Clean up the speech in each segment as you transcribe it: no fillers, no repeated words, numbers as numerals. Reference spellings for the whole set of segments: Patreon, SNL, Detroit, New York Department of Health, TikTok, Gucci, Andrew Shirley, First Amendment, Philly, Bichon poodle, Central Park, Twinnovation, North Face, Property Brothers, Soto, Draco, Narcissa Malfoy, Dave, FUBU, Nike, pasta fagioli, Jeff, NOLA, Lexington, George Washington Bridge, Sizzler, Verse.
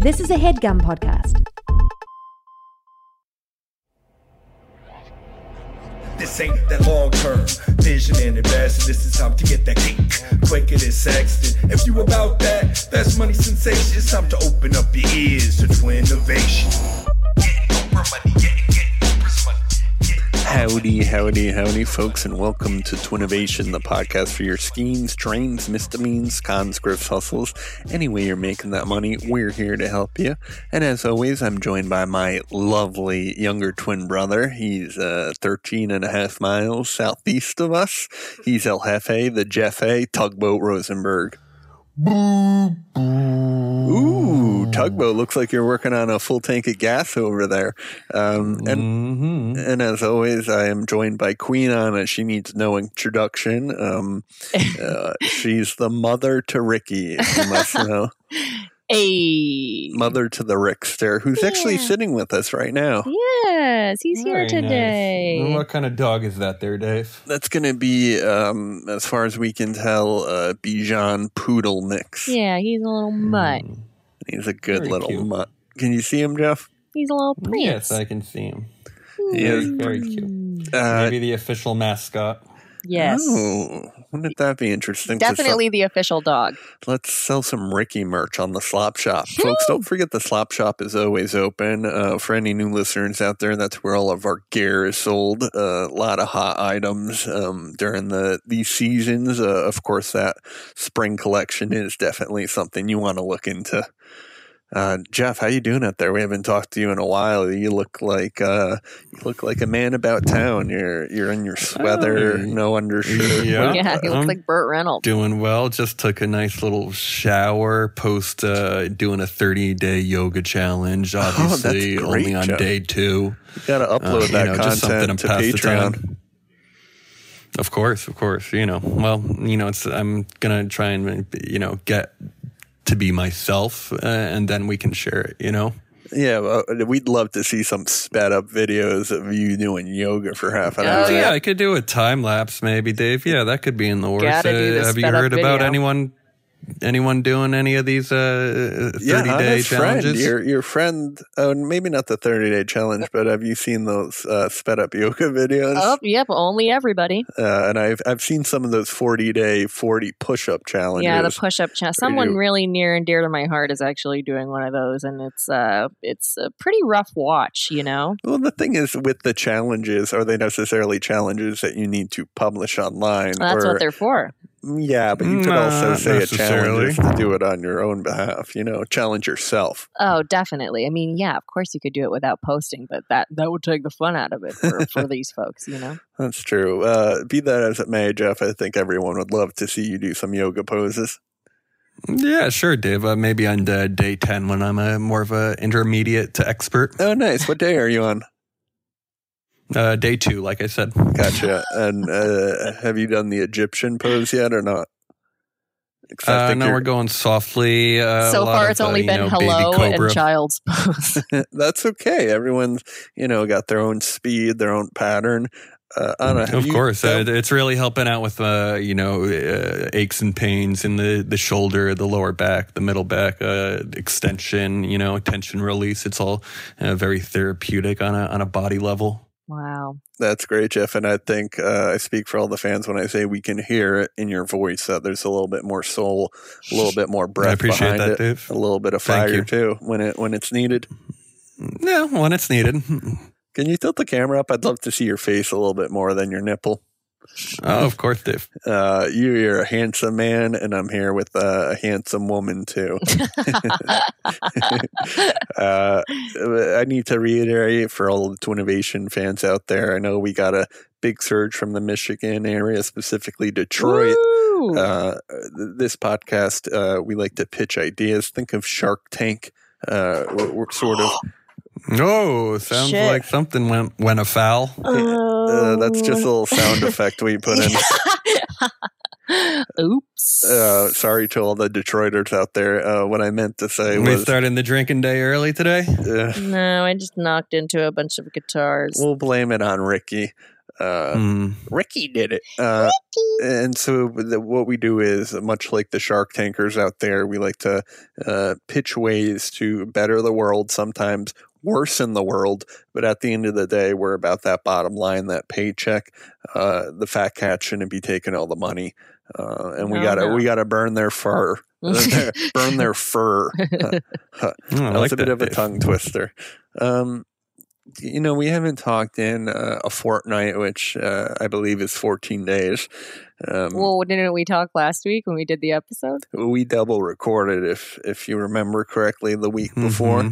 This is a HeadGum podcast. This ain't that long-term vision and investing. This is time to get that cake quicker than Sexton. If you about that, that's money sensation. It's time to open up your ears to Twinnovation. Howdy, folks, and welcome to Twinnovation, the podcast for your schemes, trains, misdemeans, conscripts, hustles. Any way you're making that money, we're here to help you. And as always, I'm joined by my lovely younger twin brother. He's 13 and a half miles southeast of us. He's El Jefe, the Jeff, Tugboat Rosenberg. Ooh, Tugboat, looks like you're working on a full tank of gas over there. And as always, I am joined by Queen Ana. She needs no introduction. She's the mother to Ricky, if you must know. Hey. Mother to the Rickster, who's actually sitting with us right now. Yes, he's here today. Nice. What kind of dog is that there, Dave? That's going to be, as far as we can tell, a Bichon poodle mix. Yeah, he's a little mutt. He's a good very little cute mutt. Can you see him, Jeff? He's a little prince. Yes, I can see him. He is very cute. Maybe the official mascot. Yes. Oh, wouldn't that be interesting? Definitely the official dog. Let's sell some Ricky merch on the Slop Shop. Folks, don't forget the Slop Shop is always open. For any new listeners out there, that's where all of our gear is sold. A lot of hot items during these seasons. Of course, that spring collection is definitely something you want to look into. Jeff, how you doing out there? We haven't talked to you in a while. You look like a man about town. You're in your sweater, no undershirt. Yeah, he looks like Burt Reynolds. Doing well. Just took a nice little shower. Post doing a 30-day yoga challenge. Obviously, that's great, only on Jeff. Day 2. You gotta upload that content to Patreon. Of course. I'm gonna try and get to be myself, and then we can share it, Yeah, we'd love to see some sped-up videos of you doing yoga for half an hour. Yeah, I could do a time-lapse maybe, Dave. Yeah, that could be in the works. Have you heard about anyone doing any of these 30-day challenges? Friend, your friend, maybe not the 30-day challenge, but have you seen those sped-up yoga videos? Oh, yep, only everybody. And I've seen some of those 40-day, 40 push-up challenges. Yeah, the push-up challenge. Someone really near and dear to my heart is actually doing one of those, and it's a pretty rough watch, Well, the thing is, with the challenges, are they necessarily challenges that you need to publish online? Well, that's what they're for. Yeah, but you could also say a challenge is to do it on your own behalf, challenge yourself. Oh, definitely. I mean, yeah, of course you could do it without posting, but that would take the fun out of it for these folks, That's true. Be that as it may, Jeff, I think everyone would love to see you do some yoga poses. Yeah, sure, Dave. Maybe on day 10 when I'm more of an intermediate to expert. Oh, nice. What day are you on? Day 2, like I said. Gotcha. And have you done the Egyptian pose yet or not? No, we're going softly. So far, it's only been hello and child's pose. That's okay. Everyone's, got their own speed, their own pattern. Ana, of course. It's really helping out with, aches and pains in the shoulder, the lower back, the middle back, extension, tension release. It's all very therapeutic on a body level. Wow. That's great, Jeff. And I think I speak for all the fans when I say we can hear it in your voice that there's a little bit more soul, a little bit more breath. I appreciate behind that, it, Dave. A little bit of fire, too, when it's needed. Yeah, when it's needed. Can you tilt the camera up? I'd love to see your face a little bit more than your nipple. Oh, of course, Dave. You're a handsome man, and I'm here with a handsome woman, too. I need to reiterate for all the Twinnovation fans out there, I know we got a big surge from the Michigan area, specifically Detroit. This podcast, we like to pitch ideas. Think of Shark Tank. We're sort of... Oh, sounds like something went afoul. That's just a little sound effect we put in. Oops. Sorry to all the Detroiters out there. What I meant to say was... We starting the drinking day early today? No, I just knocked into a bunch of guitars. We'll blame it on Ricky. Ricky did it. And so what we do is, much like the Shark Tankers out there, we like to pitch ways to better the world, sometimes worsen the world. But at the end of the day, we're about that bottom line, that paycheck. The fat cat shouldn't be taking all the money. And we gotta burn their fur. Burn their fur. That was a bit of a tongue twister. You know, we haven't talked in a fortnight, which I believe is 14 days. Well, didn't we talk last week when we did the episode? We double recorded, if you remember correctly, the week before.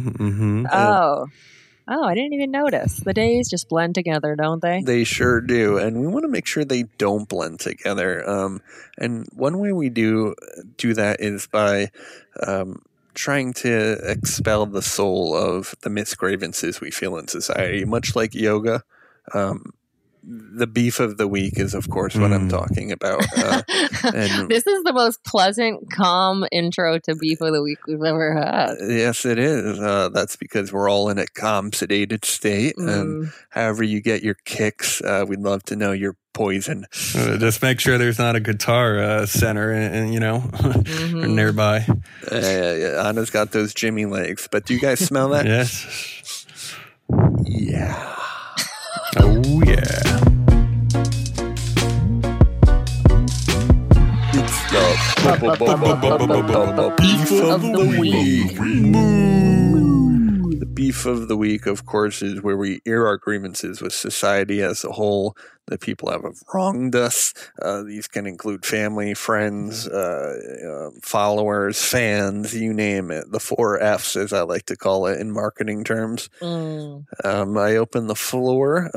Oh, I didn't even notice. The days just blend together, don't they? They sure do. And we want to make sure they don't blend together. And one way we do that is by trying to expel the soul of the misgrievances we feel in society, much like yoga. The beef of the week is, of course, what I'm talking about. And this is the most pleasant, calm intro to beef of the week we've ever had. Yes, it is. That's because we're all in a calm, sedated state. However you get your kicks, we'd love to know your poison. Just make sure there's not a guitar center and you know or nearby. Anna's got those Jimmy legs, but do you guys smell that? Yes. Yeah. Oh yeah. It's the beef of the week. The beef of the week, of course, is where we air our grievances with society as a whole. The people have wronged us. These can include family, friends, followers, fans, you name it. The four F's, as I like to call it in marketing terms. I open the floor.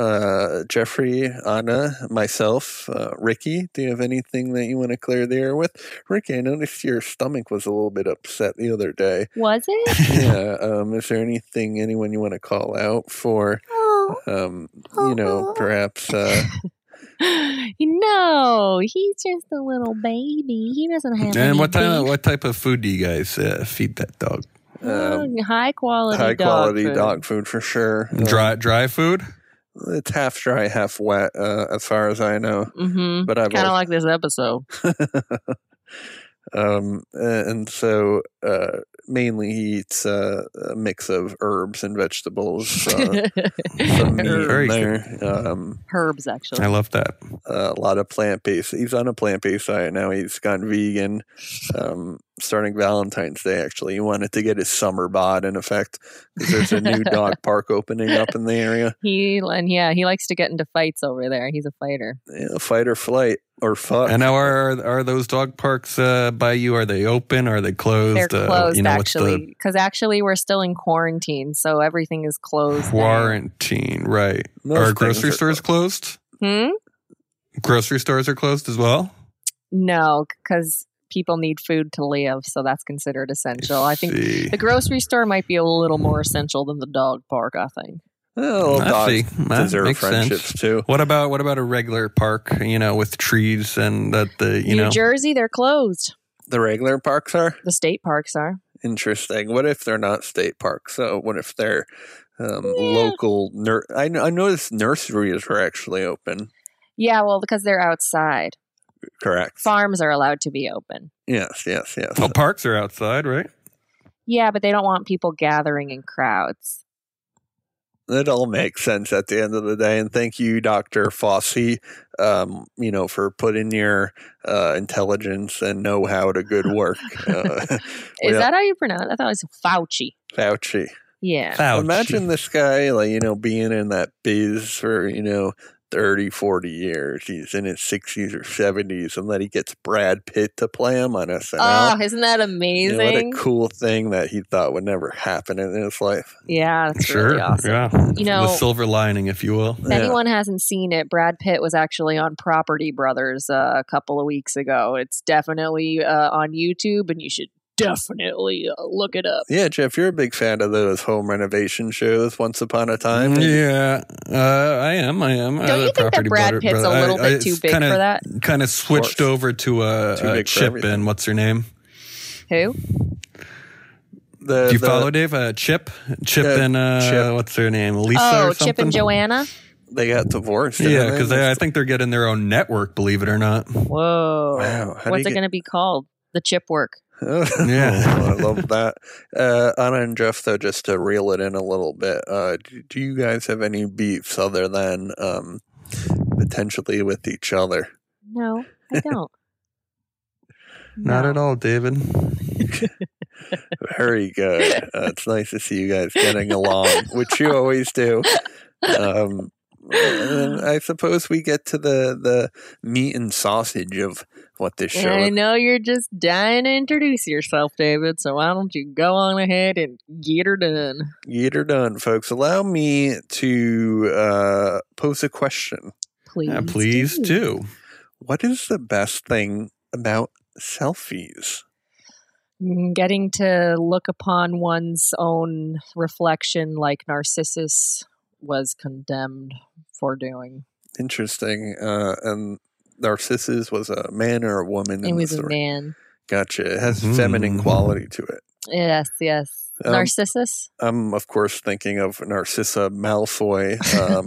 Jeffrey, Anna, myself, Ricky, do you have anything that you want to clear the air with? Ricky, I noticed your stomach was a little bit upset the other day. Was it? Yeah. Is there anyone you want to call out for? You know, perhaps, no, he's just a little baby. He doesn't have any. And what type of food do you guys feed that dog? High quality dog food for sure. Dry food? It's half dry, half wet, as far as I know. But I've kind of like this episode. And so, mainly he eats a mix of herbs and vegetables. Some meat in there. Herbs, actually. I love that. A lot of plant-based. He's on a plant-based diet now. He's gone vegan. Starting Valentine's Day, actually. He wanted to get his summer bod, in effect, because there's a new dog park opening up in the area. He likes to get into fights over there. He's a fighter. Yeah, fight or flight. Or fuck. And now are those dog parks by you? Are they open? Are they closed? They're closed, actually. Because actually we're still in quarantine, so everything is closed. Quarantine, now. Right. Are grocery stores closed? Grocery stores are closed as well? No, because people need food to live, so that's considered essential. I think the grocery store might be a little more essential than the dog park, I think. Well, dogs deserve friendships too. What about a regular park, you know, with trees and New Jersey, they're closed. The regular parks are? The state parks are. Interesting. What if they're not state parks? So what if they're local? I noticed nurseries are actually open. Yeah, well, because they're outside. Correct. Farms are allowed to be open. Yes. Well, parks are outside, right? Yeah, but they don't want people gathering in crowds. It all makes sense at the end of the day. And thank you, Dr. Fossey, for putting your intelligence and know-how to good work. Is that how you pronounce it? I thought it was Fauci. Fauci. Yeah. Fauci. Imagine this guy, being in that biz for, 30, 40 years. He's in his 60s or 70s, and then he gets Brad Pitt to play him on SNL. Oh, isn't that amazing? What a cool thing that he thought would never happen in his life. Yeah, that's really awesome. Yeah. The silver lining, if you will. If anyone hasn't seen it, Brad Pitt was actually on Property Brothers a couple of weeks ago. It's definitely on YouTube, and you should definitely look it up. Yeah, Jeff, you're a big fan of those home renovation shows. Once upon a time, yeah, I am. Don't you think that Brad Pitt's a little bit too big for that? Kind of switched over to Chip and what's her name? Who? Do you follow Dave? Chip and what's her name? Lisa or something? Chip and Joanna. They got divorced. Yeah, because I think they're getting their own network, believe it or not. Whoa. Wow. What's it going to be called? The Chip Work. Yeah. Oh, I love that. Anna and Jeff, though, just to reel it in a little bit, do you guys have any beefs other than potentially with each other? No, I don't. Not at all, David. Very good. It's nice to see you guys getting along, which you always do. And I suppose we get to the meat and sausage of what this show is. I know you're just dying to introduce yourself, David, so why don't you go on ahead and get her done. Get her done, folks. Allow me to pose a question. Please. Please do. What is the best thing about selfies? Getting to look upon one's own reflection like Narcissus was condemned for doing. Interesting. And Narcissus was a man or a woman? It was a man. Gotcha. It has feminine quality to it. Yes, yes. Narcissus? I'm, of course, thinking of Narcissa Malfoy.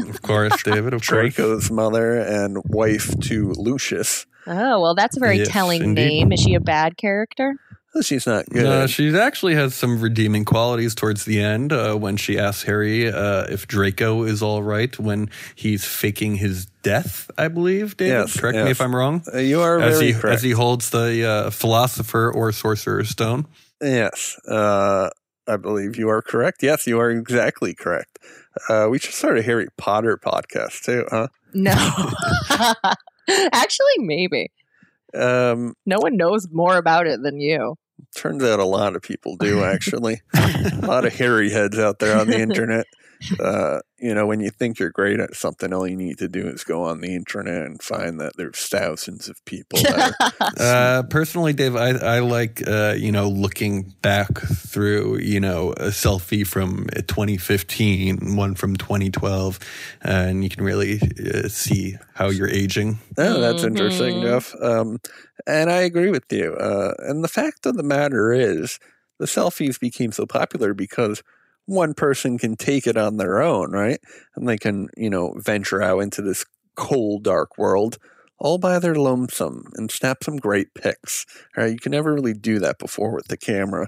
Of course, David. Of Draco's mother and wife to Lucius. Oh, well, that's a very telling name. Is she a bad character? Well, she's not good. No, she actually has some redeeming qualities towards the end when she asks Harry if Draco is all right when he's faking his death, I believe, David. Yes, Correct me if I'm wrong. You are very correct. As he holds the philosopher or sorcerer's stone. Yes, I believe you are correct. Yes, you are exactly correct. We should start a Harry Potter podcast too, huh? No. Actually, maybe. No one knows more about it than you. Turns out a lot of people do, actually. A lot of hairy heads out there on the internet. You know, when you think you're great at something, all you need to do is go on the internet and find that there's thousands of people there. Personally, Dave, I like, you know, looking back through, you know, a selfie from 2015, one from 2012, and you can really see how you're aging. Oh, that's interesting, Jeff. And I agree with you. And the fact of the matter is, the selfies became so popular because one person can take it on their own, right? And they can, you know, venture out into this cold, dark world all by their lonesome and snap some great pics. All right, you can never really do that before with the camera.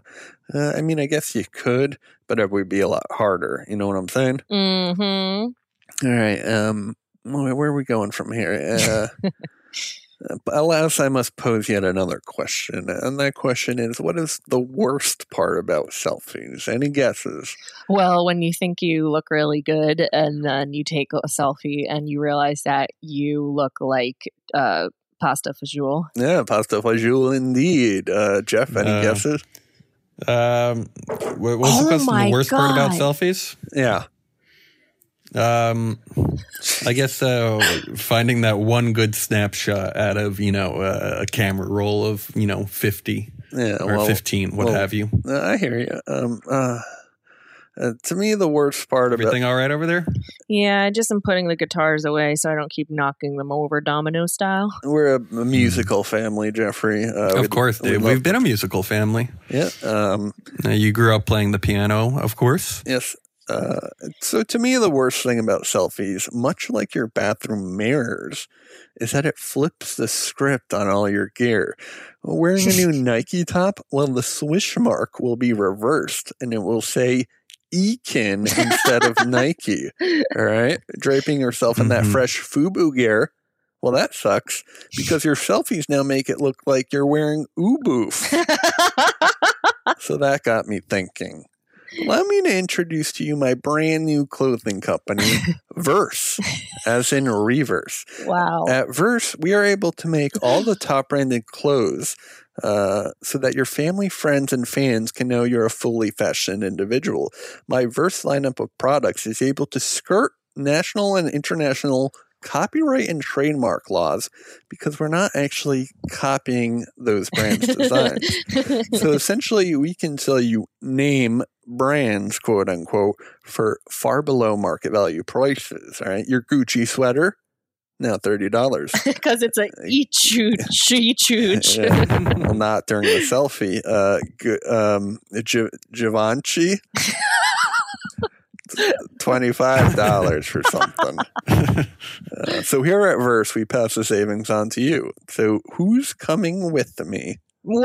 I mean, I guess you could, but it would be a lot harder. You know what I'm saying? Mm-hmm. All right. Where are we going from here? Alas, I must pose yet another question, and that question is, what is the worst part about selfies? Any guesses? Well, when you think you look really good, and then you take a selfie, and you realize that you look like pasta fagioli. Yeah, pasta fagioli indeed. Jeff, any guesses? What's the worst part about selfies? Yeah. I guess finding that one good snapshot out of, you know, a camera roll of, you know, 50 or 15, what have you. I hear you. To me, the worst part of it. Everything all right over there? Yeah, I just am putting the guitars away so I don't keep knocking them over domino style. We're a musical family, Jeffrey. Of course, Dave. We've been a musical family. Yeah. You grew up playing the piano, of course. Yes. So to me, the worst thing about selfies, much like your bathroom mirrors, is that it flips the script on all your gear. Wearing a new Nike top, well, the swish mark will be reversed and it will say Ekin instead of Nike. All right. Draping yourself in that fresh FUBU gear. Well, that sucks because your selfies now make it look like you're wearing UBOOF. So that got me thinking. Allow me to introduce to you my brand new clothing company, Verse, as in reverse. Wow. At Verse, we are able to make all the top branded clothes so that your family, friends, and fans can know you're a fully fashioned individual. My Verse lineup of products is able to skirt national and international copyright and trademark laws because we're not actually copying those brands' designs. So essentially, we can sell you name brands, quote unquote, for far below market value prices. All right, your Gucci sweater now $30 because it's a each. Well, not during the selfie. Givenchy. $25 for something. So here at Verse, we pass the savings on to you. So who's coming with me? Whoa.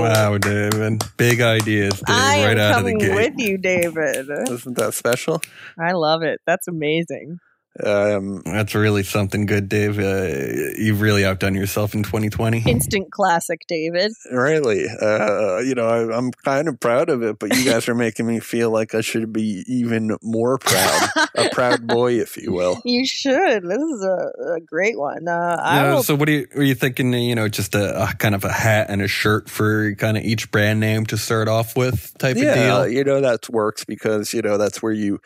Wow, David. Big ideas, Dave, right out of the gate. I am coming with you, David. Isn't that special? I love it. That's amazing. That's really something good, Dave. You've really outdone yourself in 2020. Instant classic, David. Really. I'm kind of proud of it, but you guys are making me feel like I should be even more proud. A proud boy, if you will. You should. This is a great one. So what are you thinking, just a kind of a hat and a shirt for kind of each brand name to start off with type of deal? That works because, that's where you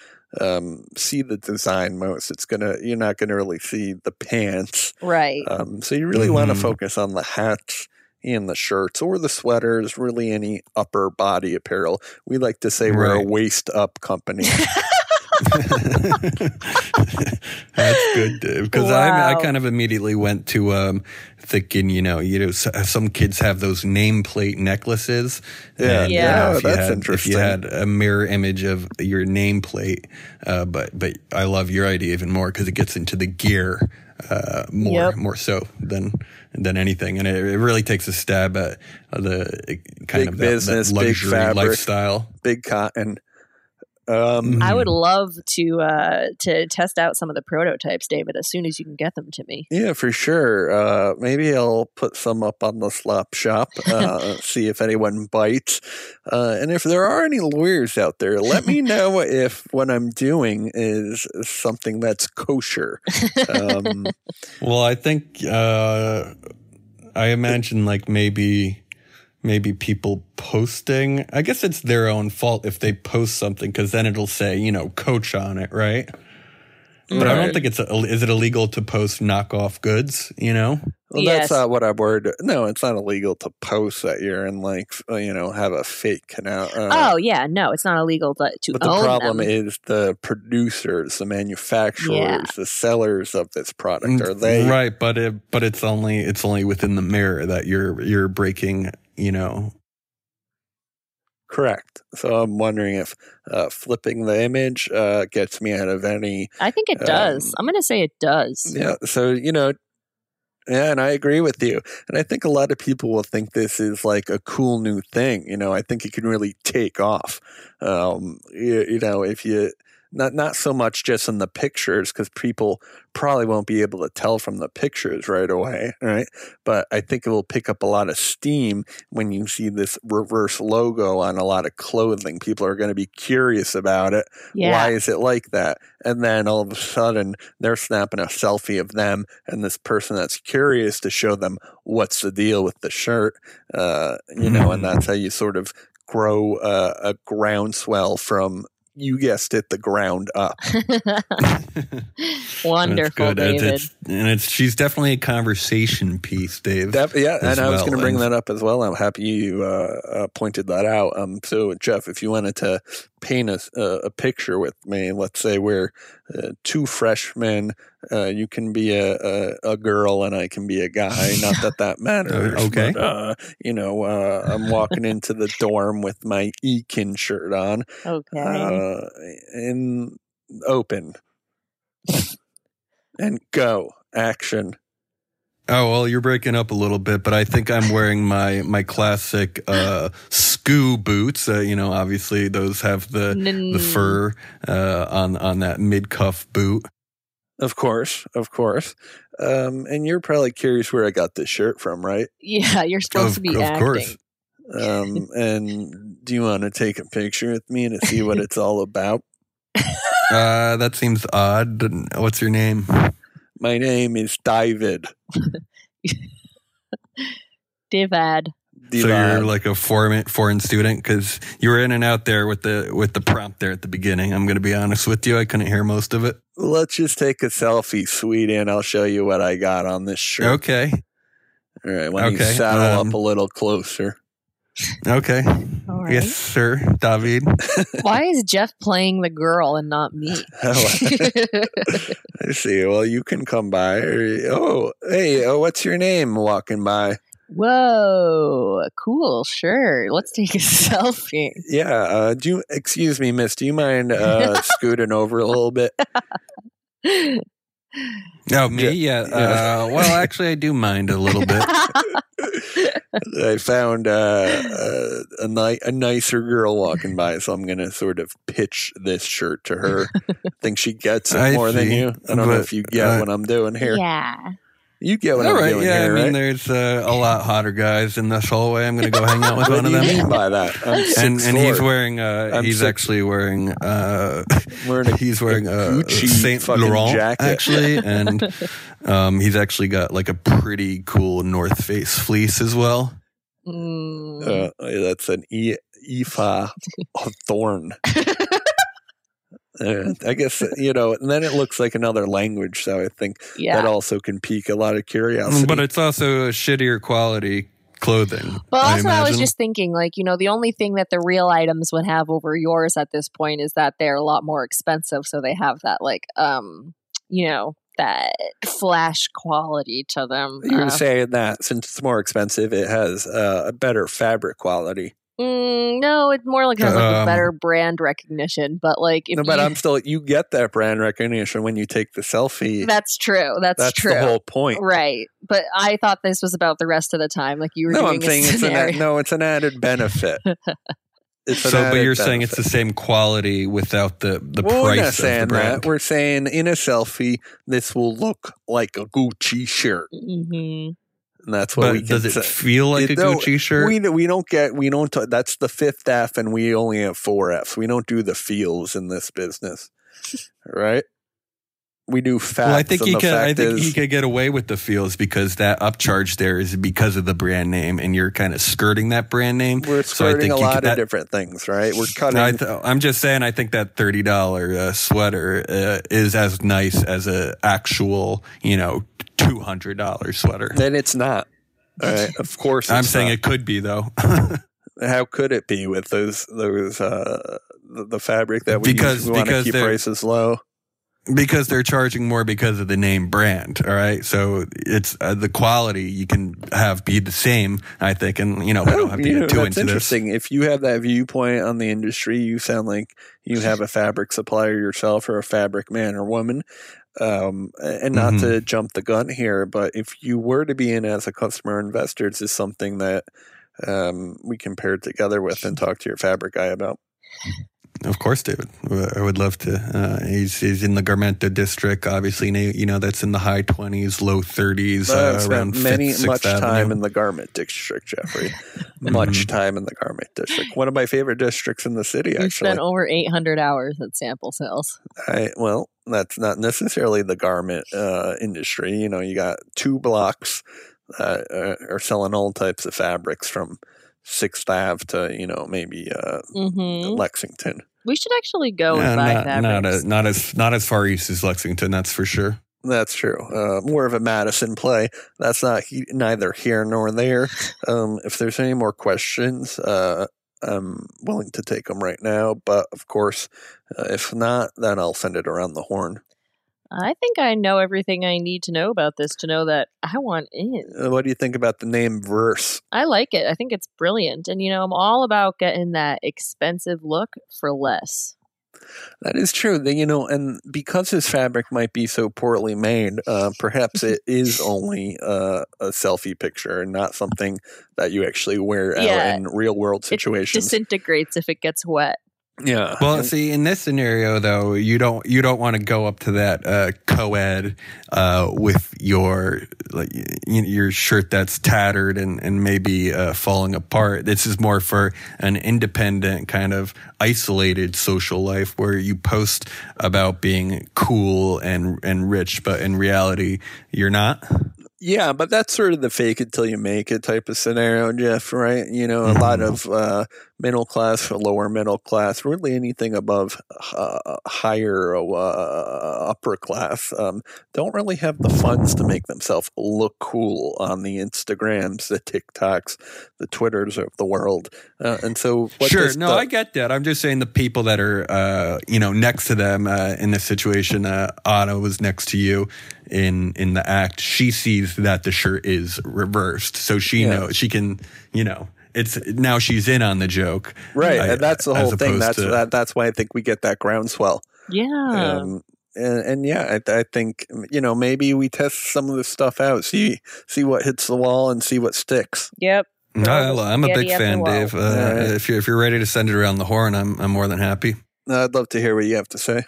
see the design most. You're not gonna really see the pants, right? So you really want to focus on the hats and the shirts or the sweaters, really any upper body apparel. We like to say we're a waist up company. That's good, Dave, because I kind of immediately went to thinking some kids have those nameplate necklaces. Interesting. If you had a mirror image of your nameplate, but I love your idea even more because it gets into the gear more so than anything, and it really takes a stab at the kind of business, that luxury, big fabric, lifestyle, big cotton. I would love to test out some of the prototypes, David, as soon as you can get them to me. Yeah, for sure. Maybe I'll put some up on the Slop Shop, see if anyone bites. And if there are any lawyers out there, let me know if what I'm doing is something that's kosher. Well, I think I imagine maybe people posting. I guess it's their own fault if they post something, because then it'll say, coach on it, right? But I don't think is it illegal to post knockoff goods, Well, yes. That's not what I word. No, it's not illegal to post that year and have a fake canal. No, it's not illegal to but own the problem them. Is the producers, the manufacturers, the sellers of this product, are they right? But it's only within the mirror that you're breaking, Correct. So I'm wondering if flipping the image gets me out of any. I think it does. I'm going to say it does. Yeah. So, yeah, and I agree with you. And I think a lot of people will think this is like a cool new thing. I think it can really take off. If you. Not so much just in the pictures, because people probably won't be able to tell from the pictures right away, right? But I think it will pick up a lot of steam when you see this reverse logo on a lot of clothing. People are going to be curious about it. Yeah. Why is it like that? And then all of a sudden, they're snapping a selfie of them and this person that's curious to show them what's the deal with the shirt, and that's how you sort of grow a groundswell from... You guessed it, the ground up. Wonderful, David. She's definitely a conversation piece, Dave. I was going to bring that up as well. I'm happy you pointed that out. So, Jeff, if you wanted to paint a picture with me, let's say we're two freshmen. You can be a girl and I can be a guy. Not that matters. Okay. But, I'm walking into the dorm with my Ekin shirt on. Okay. And open. And go. Action. Oh, well, you're breaking up a little bit, but I think I'm wearing my classic Scoo boots. Obviously those have the fur on that mid-cuff boot. Of course. And you're probably curious where I got this shirt from, right? Yeah, you're supposed to be acting. Of course. And do you want to take a picture with me to see what it's all about? That seems odd. What's your name? My name is David. Divad. So you're like a foreign student, because you were in and out there with the prompt there at the beginning. I'm going to be honest with you. I couldn't hear most of it. Let's just take a selfie, sweetie, and I'll show you what I got on this shirt. Okay. All right. Why don't you saddle up a little closer? Okay. All right. Yes, sir, David. Why is Jeff playing the girl and not me? I see. Well, you can come by. What's your name walking by? Whoa, cool. Sure. Let's take a selfie. Yeah. Excuse me, miss, do you mind scooting over a little bit? Oh, me? Yeah. Well, actually, I do mind a little bit. I found a nicer girl walking by, so I'm going to sort of pitch this shirt to her. I think she gets it than you. I don't know if you get what I'm doing here. Yeah. You get what I'm doing here, right? I mean, there's a lot hotter guys in this hallway. I'm going to go hang out with one of them. What do you mean by that? And he's wearing, he's wearing a Saint Laurent jacket, actually. And he's actually got like a pretty cool North Face fleece as well. Mm. That's an ephah of thorn. I guess, you know, and then it looks like another language, so I think that also can pique a lot of curiosity. But it's also a shittier quality clothing. But also I was just thinking, like, you know, the only thing that the real items would have over yours at this point is that they're a lot more expensive, so they have that, like, you know, that flash quality to them. You were saying that since it's more expensive, it has a better fabric quality. No, it more like has like a better brand recognition, but like you get that brand recognition when you take the selfie. That's true. That's true. That's the whole point, right? But I thought this was about the rest of the time, like you were. No, I'm saying it's an added benefit. Saying it's the same quality without the price. We're not saying that. We're saying in a selfie, this will look like a Gucci shirt. Mm-hmm. And that's what we can does it say. Feel like a Gucci shirt? We don't. That's the fifth F, and we only have four Fs. We don't do the feels in this business, right? We do facts. Well, I think he could get away with the feels because that upcharge there is because of the brand name, and you're kind of skirting that brand name. We're skirting a lot of different things, right? We're cutting. I'm just saying. I think that $30 sweater is as nice as an actual, you know, $200 sweater. Then it's not. All right. Of course, it's saying it could be though. How could it be with those the fabric that we want to keep prices low? Because they're charging more because of the name brand, all right? So it's the quality you can have be the same, I think, and, you know, I don't have to get too into this. That's interesting. If you have that viewpoint on the industry, you sound like you have a fabric supplier yourself or a fabric man or woman. And not to jump the gun here, but if you were to be in as a customer investor, this is something that we can pair together with and talk to your fabric guy about. Of course, David. I would love to. He's in the Garment District, obviously. You know, that's in the high 20s, low 30s, around 5th, 6th Avenue. Much time in the Garment District, Jeffrey. Much time in the Garment District. One of my favorite districts in the city, actually. We spent over 800 hours at sample sales. Well, that's not necessarily the garment industry. You know, you got two blocks are selling all types of fabrics from 6th Ave to, you know, maybe Lexington. We should actually go and buy fabrics. Not as far east as Lexington, that's for sure. That's true. More of a Madison play. That's not neither here nor there. If there's any more questions, I'm willing to take them right now. But, of course, if not, then I'll send it around the horn. I think I know everything I need to know about this to know that I want in. What do you think about the name Verse? I like it. I think it's brilliant. And, you know, I'm all about getting that expensive look for less. That is true. You know, and because his fabric might be so poorly made, perhaps it is only a selfie picture and not something that you actually wear out in real world situations. It disintegrates if it gets wet. Yeah. Well, see, in this scenario, though, you don't want to go up to that co-ed with your shirt that's tattered and maybe falling apart. This is more for an independent kind of isolated social life where you post about being cool and rich, but in reality, you're not. Yeah, but that's sort of the fake it till you make it type of scenario, Jeff, right? You know, a lot of middle class, lower middle class, really anything above higher upper class don't really have the funds to make themselves look cool on the Instagrams, the TikToks, the Twitters of the world. And so what sure, no, I get that. I'm just saying the people that are, you know, next to them in this situation, Anna was next to you. in the act, she sees that the shirt is reversed. So she knows she can, you know, it's now she's in on the joke. Right. And that's the whole thing. That's why I think we get that groundswell. Yeah. And yeah, I think, you know, maybe we test some of this stuff out, see what hits the wall and see what sticks. Yep. I'm a big fan, Dave. Right. If you're ready to send it around the horn, I'm more than happy. I'd love to hear what you have to say.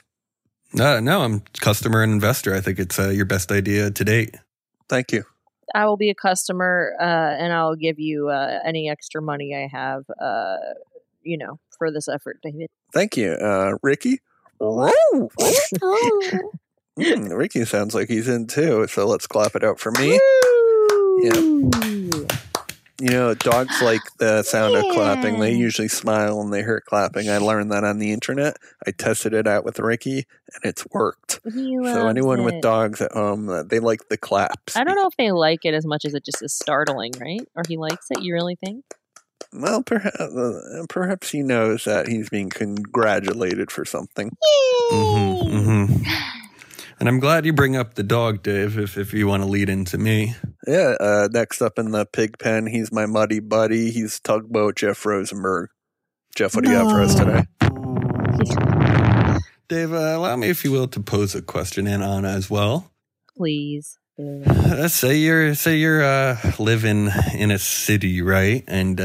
No, I'm customer and investor. I think it's your best idea to date. Thank you. I will be a customer, and I'll give you any extra money I have, you know, for this effort, David. Thank you, Ricky. Ricky sounds like he's in too, so let's clap it out for me. Yeah. You know, dogs like the sound of clapping. They usually smile when they hear clapping. I learned that on the internet. I tested it out with Ricky, and it's worked. So anyone with dogs at home, they like the claps. I don't know if they like it as much as it just is startling, right? Or he likes it, you really think? Well, perhaps he knows that he's being congratulated for something. Mm-hmm, mm-hmm. And I'm glad you bring up the dog, Dave, if you want to lead into me. Yeah, next up in the pig pen, he's my muddy buddy. He's Tugboat, Jeff Rosenberg. Jeff, what do you have for us today? Dave, allow me, if you will, to pose a question and Anna as well. Please. Say you're living in a city, right? And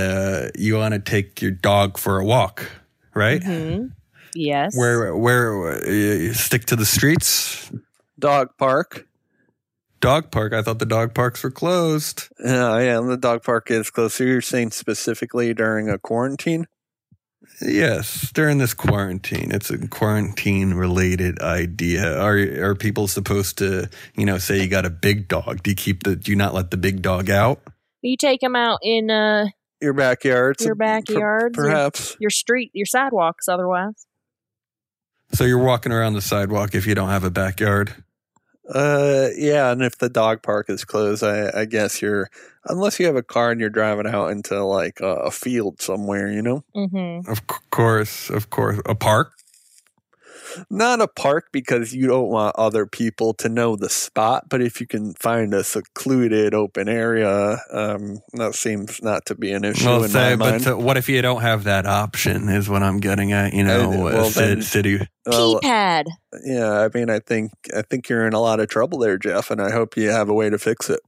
you want to take your dog for a walk, right? Mm-hmm. Yes. Where stick to the streets? Dog park. Dog park? I thought the dog parks were closed. Oh, yeah, the dog park is closed. So you're saying specifically during a quarantine? Yes, during this quarantine. It's a quarantine-related idea. Are people supposed to, you know, say you got a big dog? Do you not let the big dog out? You take him out in your backyard. Your backyard. Perhaps. Your street, your sidewalks otherwise. So you're walking around the sidewalk if you don't have a backyard? Yeah, and if the dog park is closed, I guess unless you have a car and you're driving out into like a field somewhere, you know? Mm-hmm. Of course. A park? Not a park because you don't want other people to know the spot, but if you can find a secluded open area, that seems not to be an issue in my mind. But what if you don't have that option is what I'm getting at, you know, city. Well, pad. Yeah, I mean, I think you're in a lot of trouble there, Jeff, and I hope you have a way to fix it.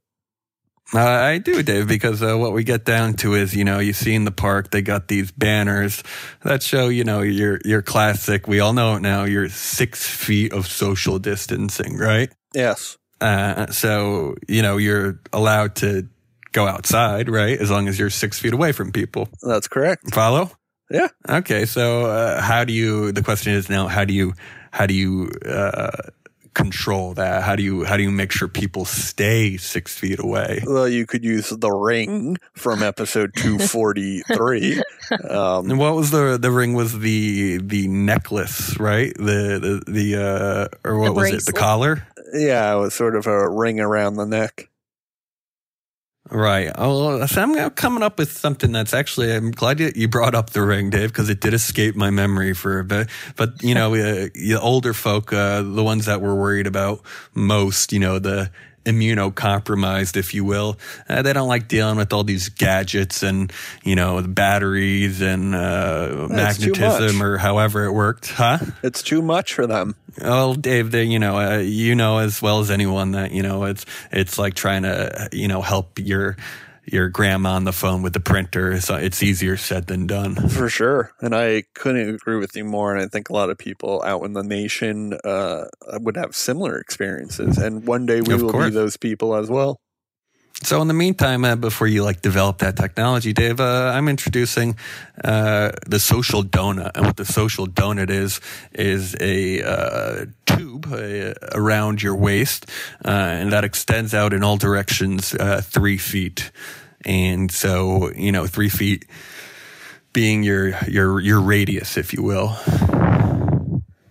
I do, Dave, because what we get down to is, you know, you see in the park, they got these banners that show, you know, your classic, we all know it now, your 6 feet of social distancing, right? Yes. So, you know, you're allowed to go outside, right? As long as you're 6 feet away from people. That's correct. Follow? Yeah. Okay. So the question is now, how do you control that? How do you make sure people stay 6 feet away? Well, you could use the ring from episode 243. And what was the ring? Was the necklace, right? Or what was it? The collar? Yeah, it was sort of a ring around the neck. Right. Oh, so I'm coming up with something that's actually. I'm glad you brought up the ring, Dave, because it did escape my memory for a bit. But you know, the older folk, the ones that were worried about most, you know, the immunocompromised, if you will, they don't like dealing with all these gadgets and you know batteries and magnetism or however it worked, huh? It's too much for them. Oh, Dave, they, you know as well as anyone that you know it's like trying to you know help your grandma on the phone with the printer. So it's easier said than done. For sure. And I couldn't agree with you more. And I think a lot of people out in the nation would have similar experiences. And one day we will be those people as well. So in the meantime, before you like develop that technology, Dave, I'm introducing the social donut. And what the social donut is a tube around your waist, and that extends out in all directions 3 feet. And so, you know, 3 feet being your radius, if you will.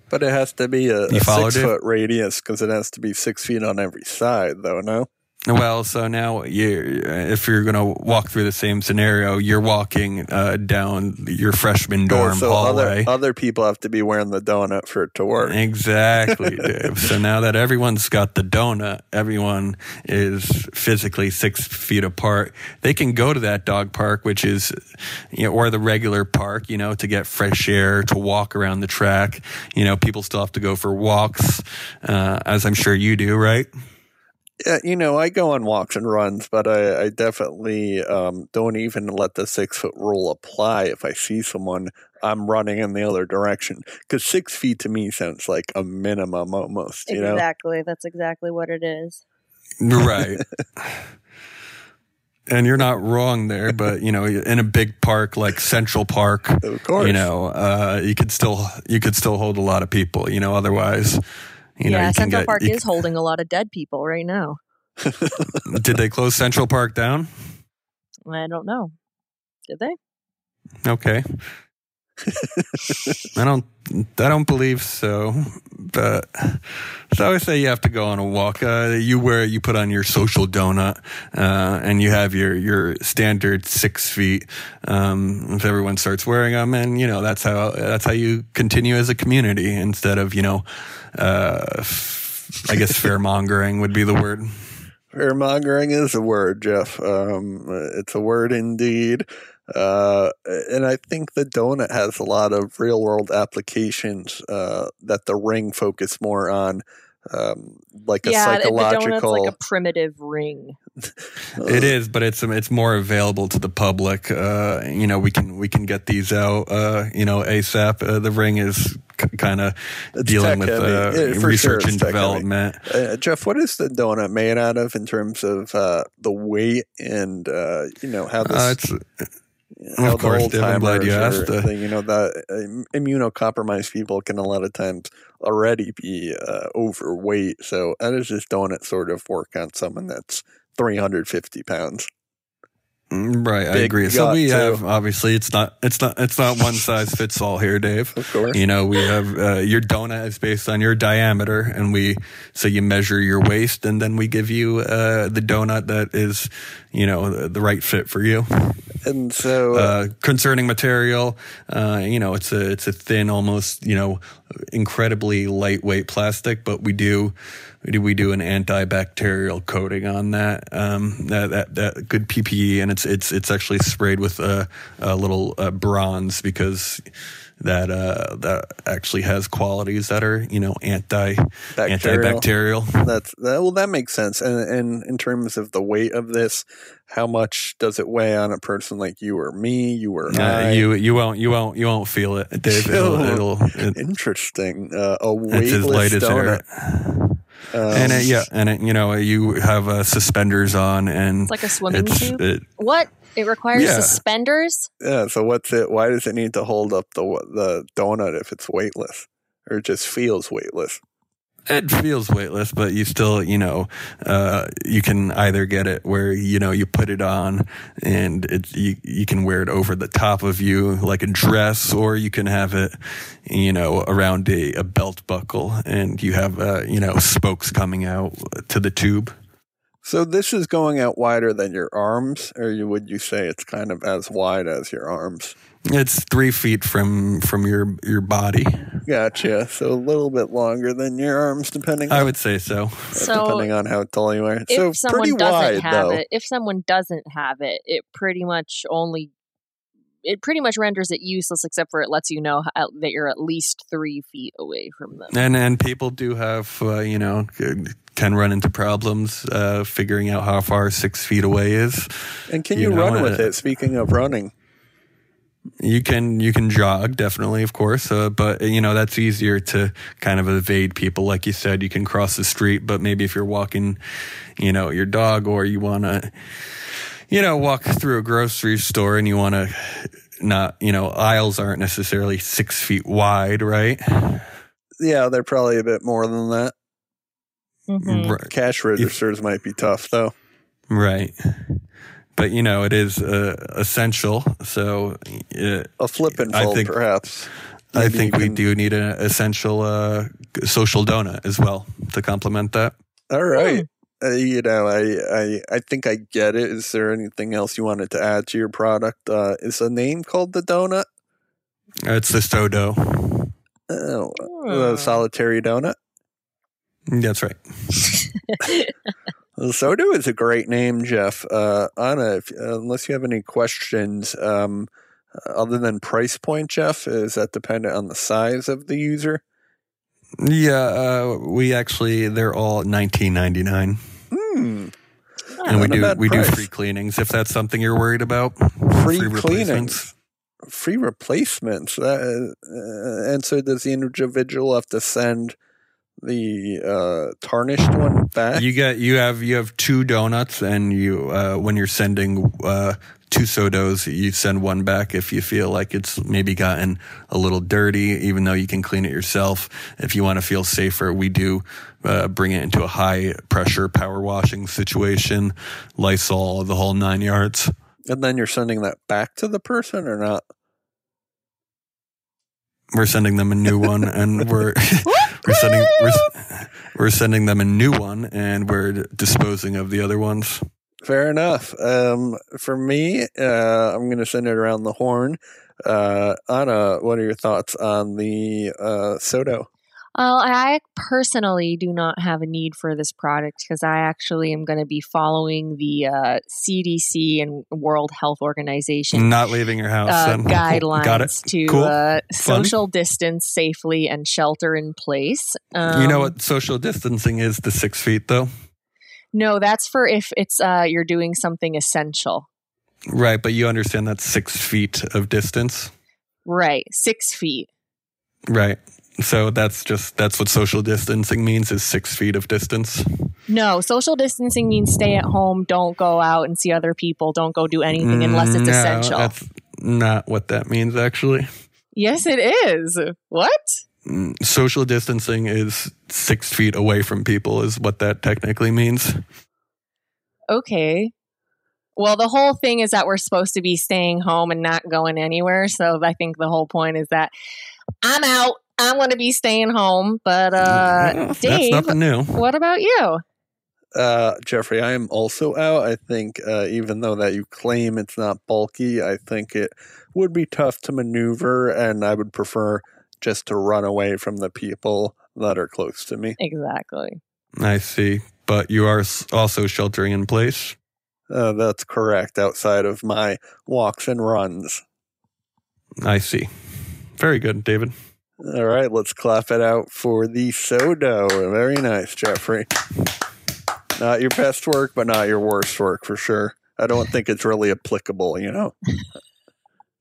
But it has to be a 6-foot radius because it has to be 6 feet on every side, though, no? Well, so now if you're going to walk through the same scenario, you're walking down your freshman dorm hallway. Other people have to be wearing the donut for it to work. Exactly, Dave. So now that everyone's got the donut, everyone is physically 6 feet apart. They can go to that dog park, which is, or the regular park, to get fresh air, to walk around the track. People still have to go for walks, as I'm sure you do, right? Yeah, I go on walks and runs, but I definitely don't even let the 6 foot rule apply. If I see someone, I'm running in the other direction, because 6 feet to me sounds like a minimum almost. Exactly. That's exactly what it is. Right. And you're not wrong there, but in a big park like Central Park, of course, you could still hold a lot of people. Otherwise. Central Park is holding a lot of dead people right now. Did they close Central Park down? I don't know. Did they? Okay. I don't believe so. But so I always say you have to go on a walk. You put on your social donut, and you have your standard 6 feet. If everyone starts wearing them, and that's how you continue as a community instead of I guess fearmongering would be the word. Fearmongering is a word, Jeff. It's a word indeed. And I think the donut has a lot of real world applications that the ring focus more on, a psychological. The donut's like a primitive ring. It is, but it's more available to the public. We can get these out. ASAP. The ring is kind of dealing with research and development. Jeff, what is the donut made out of in terms of the weight and how this? Of course, I'm glad you asked. That immunocompromised people can a lot of times already be overweight. So how does this donut sort of work on someone that's 350 pounds? Right, I agree. So we have obviously it's not one size fits all here, Dave. Of course, we have your donut is based on your diameter, and so you measure your waist, and then we give you the donut that is the right fit for you. And so concerning material, it's a thin, almost incredibly lightweight plastic, but we do an antibacterial coating on that. That good PPE, and it's actually sprayed with a little bronze because that actually has qualities that are antibacterial. That makes sense. And in terms of the weight of this, how much does it weigh on a person like you or me? I? You won't feel it, Dave. Interesting. A weightless as light as donut. Air. You have suspenders on, and it's like a swimming tube. It requires suspenders. Yeah. So what's it? Why does it need to hold up the donut if it's weightless, or it just feels weightless? It feels weightless, but you still, you can either get it where, you put it on and you can wear it over the top of you like a dress, or you can have it, around a belt buckle, and you have, spokes coming out to the tube. So this is going out wider than your arms, or would you say it's kind of as wide as your arms? It's 3 feet from your body. Gotcha. So a little bit longer than your arms, depending. I would say so. Depending on how tall you are. So pretty wide, though. If someone doesn't have it, it pretty much renders it useless, except for it lets you know that you're at least 3 feet away from them. And people do have, can run into problems figuring out how far 6 feet away is. And can you run with it? Speaking of running. You can jog, definitely, of course, but that's easier to kind of evade people. Like you said, you can cross the street, but maybe if you're walking, your dog, or you want to, walk through a grocery store, and you want to not, aisles aren't necessarily 6 feet wide, right? Yeah, they're probably a bit more than that. Mm-hmm. Right. Cash registers might be tough, though. Right. But, it is essential, so... a flip and fold, perhaps. I think we do need an essential social donut as well to complement that. All right. you know, I think I get it. Is there anything else you wanted to add to your product? Is a name called the donut? It's the Soto. Oh, the solitary donut? That's right. Soto is a great name, Jeff. Ana, unless you have any questions, other than price point, Jeff, is that dependent on the size of the user? Yeah, we actually, they're all $19.99. And we do free cleanings if that's something you're worried about. Free cleanings. Free replacements. And so does the individual have to send the tarnished one back? You have two donuts, and you when you're sending two Sotos, you send one back if you feel like it's maybe gotten a little dirty, even though you can clean it yourself. If you want to feel safer, we do bring it into a high pressure power washing situation, Lysol, the whole 9 yards. And then you're sending that back to the person or not? We're sending them a new one, and we're sending them a new one, and we're disposing of the other ones. Fair enough. For me, I'm going to send it around the horn. Ana, what are your thoughts on the Soto? Well, I personally do not have a need for this product because I actually am going to be following the CDC and World Health Organization. Not leaving your house. Guidelines. Got it. To cool. Social distance safely and shelter in place. You know what social distancing is? The 6 feet, though? No, that's for if it's you're doing something essential. Right, but you understand that's 6 feet of distance? Right, 6 feet. Right. So that's what social distancing means, is 6 feet of distance? No, social distancing means stay at home, don't go out and see other people, don't go do anything unless it's essential. That's not what that means, actually. Yes, it is. What? Social distancing is 6 feet away from people is what that technically means. Okay. Well, the whole thing is that we're supposed to be staying home and not going anywhere. So I think the whole point is that I'm out. I'm going to be staying home, but Dave, that's nothing new. What about you? Jeffrey, I am also out. I think even though that you claim it's not bulky, I think it would be tough to maneuver, and I would prefer just to run away from the people that are close to me. Exactly. I see. But you are also sheltering in place? That's correct, outside of my walks and runs. I see. Very good, David. All right, let's clap it out for the Soto. Very nice, Jeffrey. Not your best work, but not your worst work, for sure. I don't think it's really applicable, you know?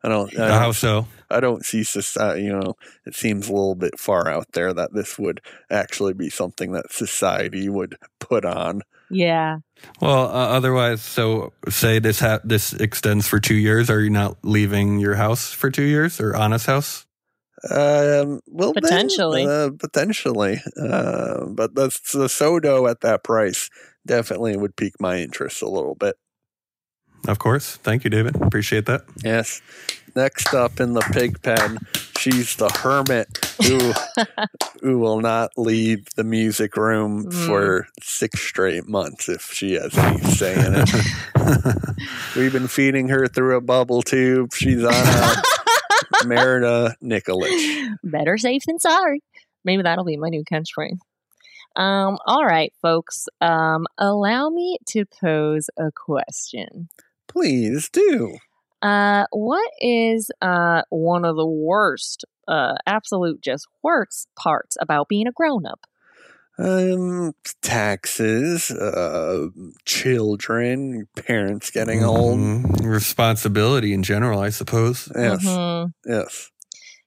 How so? I don't see society, you know, it seems a little bit far out there that this would actually be something that society would put on. Yeah. Well, otherwise, so say this extends for 2 years. Are you not leaving your house for 2 years or Ana's house? Well, potentially. Potentially. But the Soto at that price definitely would pique my interest a little bit. Of course. Thank you, David. Appreciate that. Yes. Next up in the pig pen, she's the hermit who will not leave the music room for 6 straight months if she has any say in it. We've been feeding her through a bubble tube. She's on a Merida Nikolic. Better safe than sorry. Maybe that'll be my new catchphrase. All right, folks. Allow me to pose a question. Please do. What is one of the worst, absolute just worst parts about being a grown-up? Taxes, children, parents getting old. Responsibility in general, I suppose. Yes,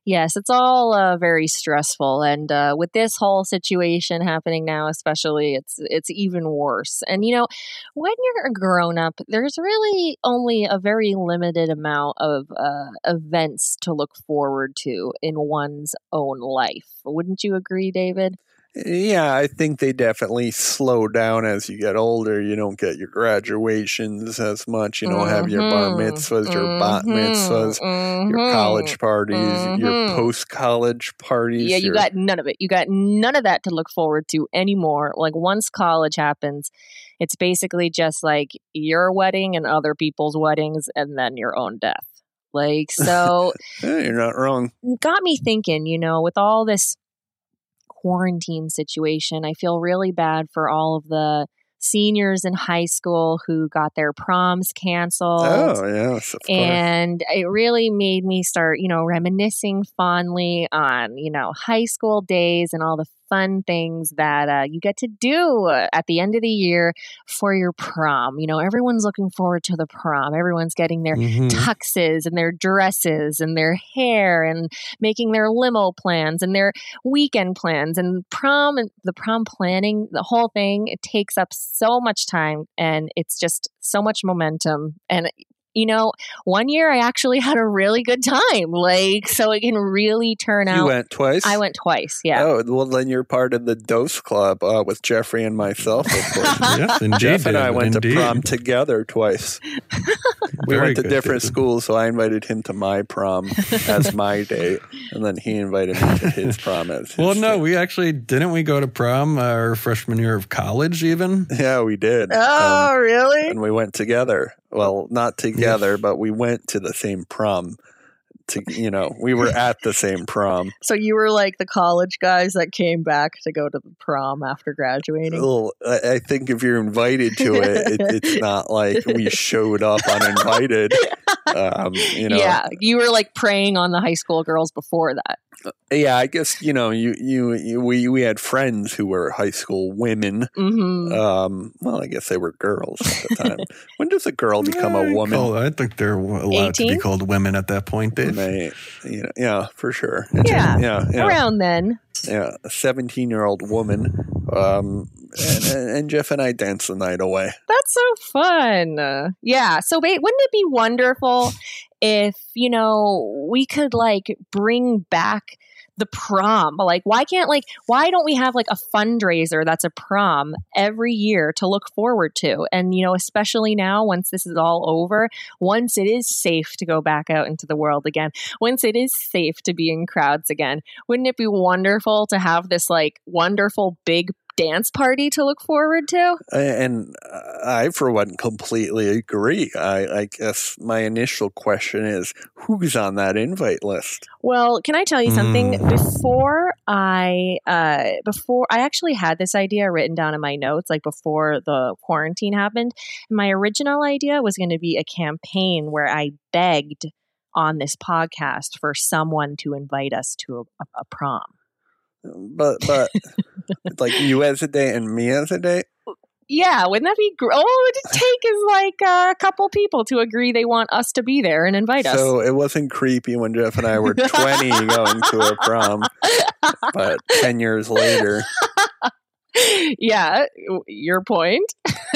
yes, it's all very stressful, and with this whole situation happening now, especially, it's even worse. And you know, when you're a grown up, there's really only a very limited amount of events to look forward to in one's own life. Wouldn't you agree, David? Yeah, I think they definitely slow down as you get older. You don't get your graduations as much. You don't have your bar mitzvahs, your bat mitzvahs, your college parties, your post-college parties. Yeah, you got none of it. You got none of that to look forward to anymore. Like, once college happens, it's basically just like your wedding and other people's weddings and then your own death. Like, so... yeah, you're not wrong. Got me thinking, you know, with all this quarantine situation, I feel really bad for all of the seniors in high school who got their proms canceled. Oh, yes, of course. And it really made me start, you know, reminiscing fondly on, you know, high school days and all the fun things that you get to do at the end of the year for your prom. You know, everyone's looking forward to the prom. Everyone's getting their tuxes and their dresses and their hair and making their limo plans and their weekend plans and prom and the prom planning, the whole thing. It takes up so much time and it's just so much momentum. And, you know, one year I actually had a really good time. Like, so it can really turn out. You went twice? I went twice, yeah. Oh, well, then you're part of the Dose Club with Jeffrey and myself, of course. Yes, indeed. Jeff and I went to prom together twice. We went to different schools, so I invited him to my prom as my date, and then he invited me to his prom as his we actually, didn't we go to prom our freshman year of college even? Yeah, we did. Oh, really? And we went together. Well, not together, but we went to the same prom. To, you know, we were at the same prom. So you were like the college guys that came back to go to the prom after graduating? Well, I think if you're invited to it, it's not like we showed up uninvited. You know, yeah, you were like preying on the high school girls before that. Yeah, I guess, you know, we had friends who were high school women. Well, I guess they were girls at the time. When does a girl become a woman? I think they're allowed 18? To be called women at that point. They, you know, yeah, for sure. Yeah. Around then. Yeah, a 17-year-old woman. And Jeff and I danced the night away. That's so fun. Yeah. So wait, wouldn't it be wonderful if, you know, we could like bring back the prom? Like, why don't we have like a fundraiser that's a prom every year to look forward to? And, you know, especially now, once this is all over, once it is safe to go back out into the world again, once it is safe to be in crowds again, wouldn't it be wonderful to have this like wonderful big dance party to look forward to? And I, for one, completely agree. I guess my initial question is, who's on that invite list? Well, can I tell you something? Before I actually had this idea written down in my notes, like before the quarantine happened, my original idea was going to be a campaign where I begged on this podcast for someone to invite us to a prom. But like you as a date and me as a date? Yeah, wouldn't that be great? All it would take is like a couple people to agree they want us to be there and invite us. So it wasn't creepy when Jeff and I were 20 going to a prom, but 10 years later. Yeah, your point.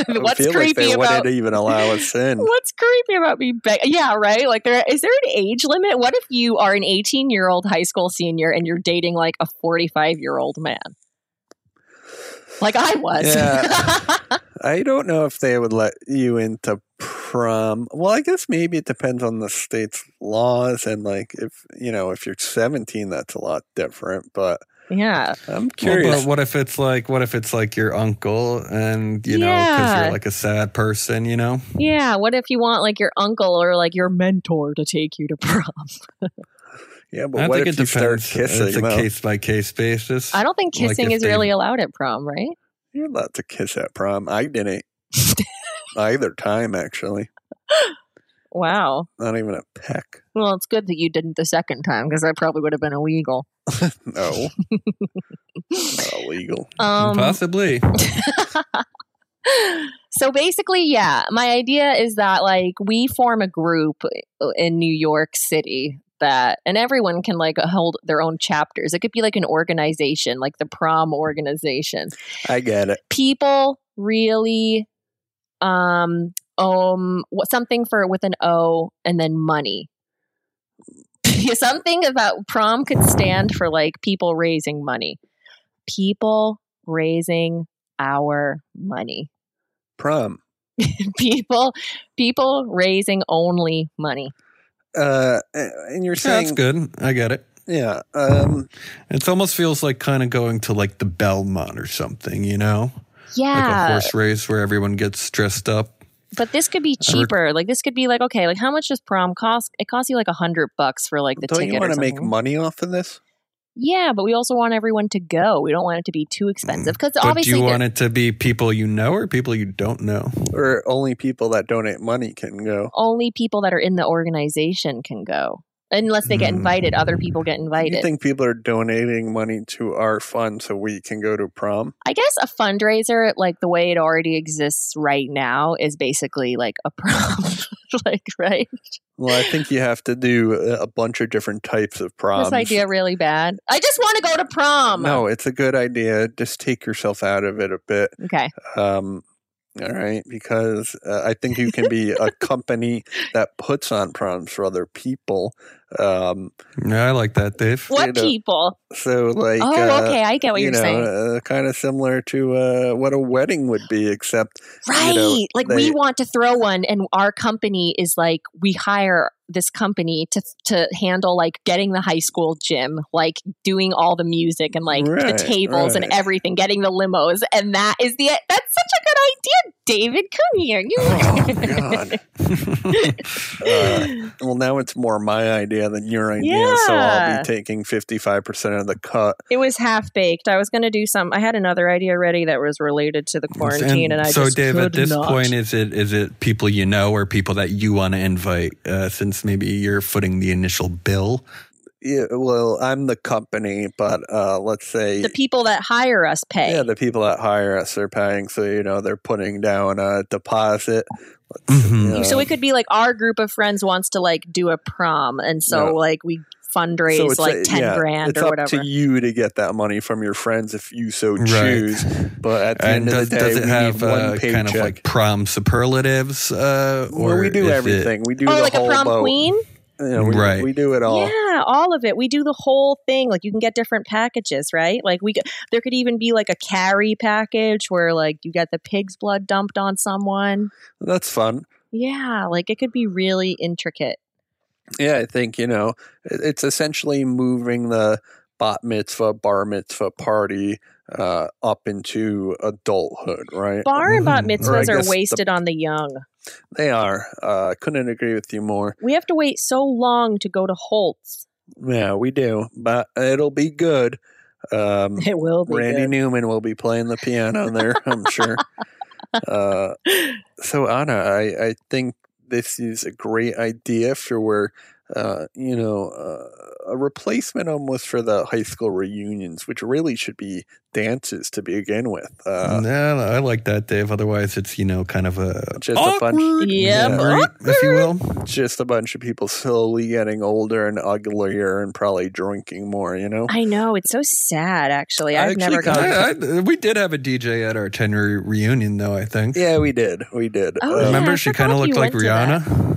What's creepy about wouldn't even allow us in? What's creepy about me? Yeah, right. Like, is there an age limit? What if you are an 18-year-old high school senior and you're dating like a 45-year-old man? Like I was. Yeah. I don't know if they would let you into prom. Well, I guess maybe it depends on the state's laws and like if you're 17, that's a lot different, but. Yeah, I'm curious. Well, but what if it's like your uncle, and you know, because you're like a sad person, you know? Yeah. What if you want like your uncle or like your mentor to take you to prom? Yeah, but what if you start kissing? It's a case by case basis. I don't think kissing is really allowed at prom, right? You're allowed to kiss at prom. I didn't either time, actually. Wow. Not even a peck. Well, it's good that you didn't the second time because that probably would have been illegal. No. Not illegal. Possibly. So basically, yeah, my idea is that like we form a group in New York City that, and everyone can like hold their own chapters. It could be like an organization, like the prom organization. I get it. People really... something for with an O and then money. Something about prom could stand for like people raising money. people raising our money. Prom. People raising only money. And you're saying... Yeah, that's good. I get it. Yeah. It almost feels like kind of going to like the Belmont or something, you know? Yeah. Like a horse race where everyone gets dressed up. But this could be cheaper. Like this could be like, okay, like how much does prom cost? It costs you like $100 for like the ticket. Don't you want to make money off of this? Yeah, but we also want everyone to go. We don't want it to be too expensive because obviously. Do you want it to be people you know or people you don't know? Or only people that donate money can go. Only people that are in the organization can go. Unless they get invited. Other people get invited. You think people are donating money to our fund so we can go to prom? I guess a fundraiser, like the way it already exists right now, is basically like a prom. Like, right? Well, I think you have to do a bunch of different types of proms. This idea really bad. I just want to go to prom. No, it's a good idea. Just take yourself out of it a bit. Okay. All right, because I think you can be a company that puts on proms for other people. Yeah, I like that, Dave. What people? So, like, okay, I get what you're saying. Kind of similar to what a wedding would be, except right, you know, like we want to throw one, and our company is like we hire this company to handle like getting the high school gym, like doing all the music and like the tables and everything, getting the limos, and that's such a good idea, David. Come here, you. Oh, God. Well, now it's more my idea than your idea, so I'll be taking 55% of the cut. It was half baked. I was going to do some. I had another idea ready that was related to the quarantine, and I so just Dave, at this point, is it people you know or people that you want to invite? Since maybe you're footing the initial bill. Yeah, well, I'm the company, but let's say the people that hire us pay. Yeah, the people that hire us are paying, so you know they're putting down a deposit. So it could be like our group of friends wants to like do a prom, and so like we fundraise like $10,000 or whatever. It's up to you to get that money from your friends if you so choose. But at the end of the day, does it have kind of like prom superlatives? Or we do everything. We do like a prom queen. Yeah, we do it all. Yeah, all of it. We do the whole thing. Like you can get different packages, right? Like there could even be like a carry package where like you get the pig's blood dumped on someone. That's fun. Yeah, like it could be really intricate. Yeah, I think, you know, it's essentially moving the bat mitzvah, bar mitzvah party up into adulthood, right? Bar and bat mitzvahs are wasted on the young. They are. I couldn't agree with you more. We have to wait so long to go to Holtz. Yeah, we do. But it'll be good. It will be Randy good. Newman will be playing the piano there, I'm sure. So, Ana, I think this is a great idea for where, you know, a replacement almost for the high school reunions, which really should be dances to begin with. No, I like that, Dave. Otherwise, it's, you know, kind of a bunch, if you will. Just a bunch of people slowly getting older and uglier and probably drinking more, you know? I know. It's so sad, actually. I've never gone. We did have a DJ at our 10-year reunion, though, I think. Yeah, we did. Oh, yeah, remember, she kind of looked like Rihanna.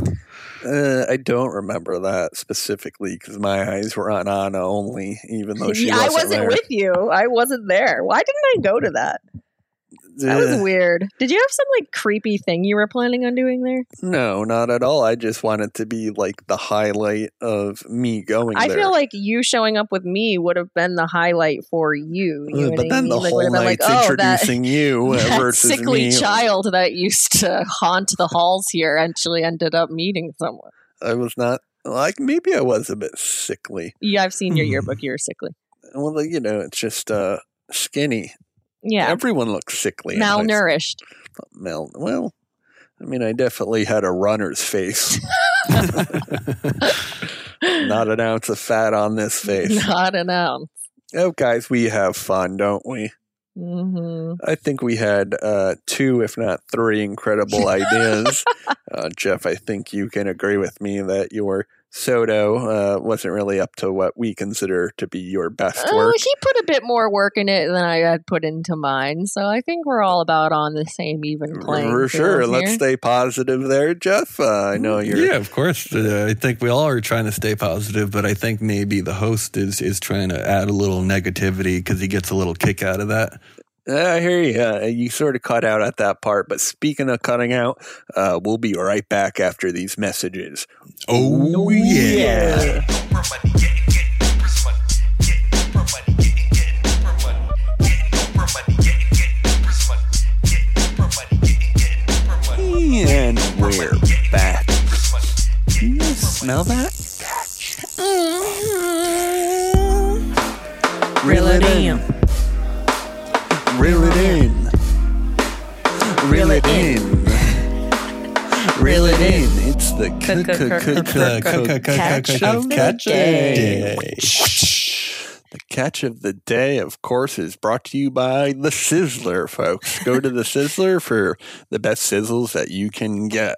I don't remember that specifically because my eyes were on Ana only, even though she wasn't there. I wasn't with you. I wasn't there. Why didn't I go to that? That was weird. Did you have some like creepy thing you were planning on doing there? No, not at all. I just wanted to be like the highlight of me going there. I feel like you showing up with me would have been the highlight for you. But then the whole night's introducing you versus me. That sickly child that used to haunt the halls here actually ended up meeting someone. I was not like maybe I was a bit sickly. Yeah, I've seen your yearbook. You were sickly. Well, you know, it's just skinny. Yeah, everyone looks sickly, malnourished. Well, I mean, I definitely had a runner's face. Not an ounce of fat on this face. Not an ounce. Oh, guys, we have fun, don't we? Mm-hmm. I think we had 2, if not 3, incredible ideas. Jeff, I think you can agree with me that you were Soto wasn't really up to what we consider to be your best work. He put a bit more work in it than I had put into mine, so I think we're all about on the same even playing. For sure. Let's stay positive there, Jeff. I know you're... Yeah, of course. I think we all are trying to stay positive, but I think maybe the host is trying to add a little negativity because he gets a little kick out of that. I hear you. You sort of cut out at that part. But speaking of cutting out, we'll be right back after these messages. Oh, yeah. And we're back. Can you smell that? Reel it in. Reel it in. Reel it in. Reel it in. It's the catch of the day, of course, is brought to you by the Sizzler, folks. Go to the Sizzler for the best sizzles that you can get.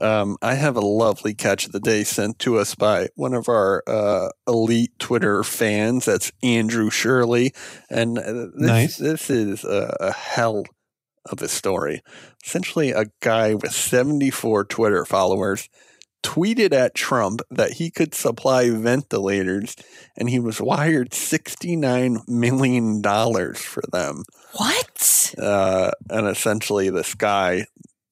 I have a lovely catch of the day sent to us by one of our elite Twitter fans. That's Andrew Shirley. And this is a hell of a story. Essentially, a guy with 74 Twitter followers tweeted at Trump that he could supply ventilators, and he was wired $69 million for them. What? And essentially this guy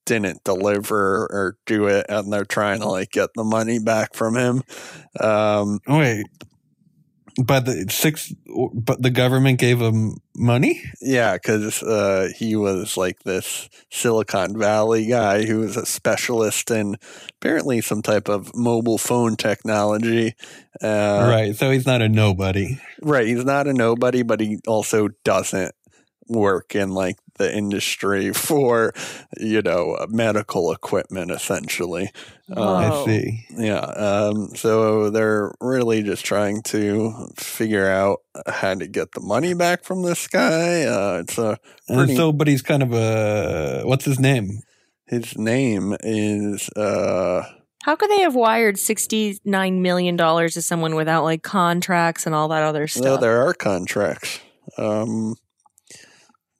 didn't deliver or do it, and they're trying to like get the money back from him. Wait. But the government gave him money? Yeah, because he was like this Silicon Valley guy who was a specialist in apparently some type of mobile phone technology. Right, so he's not a nobody. Right, he's not a nobody, but he also doesn't work in like the industry for, you know, medical equipment, essentially. I see. Yeah. So they're really just trying to figure out how to get the money back from this guy. It's a but he's kind of a... What's his name? His name is... How could they have wired $69 million to someone without, like, contracts and all that other stuff? No, there are contracts. What is this?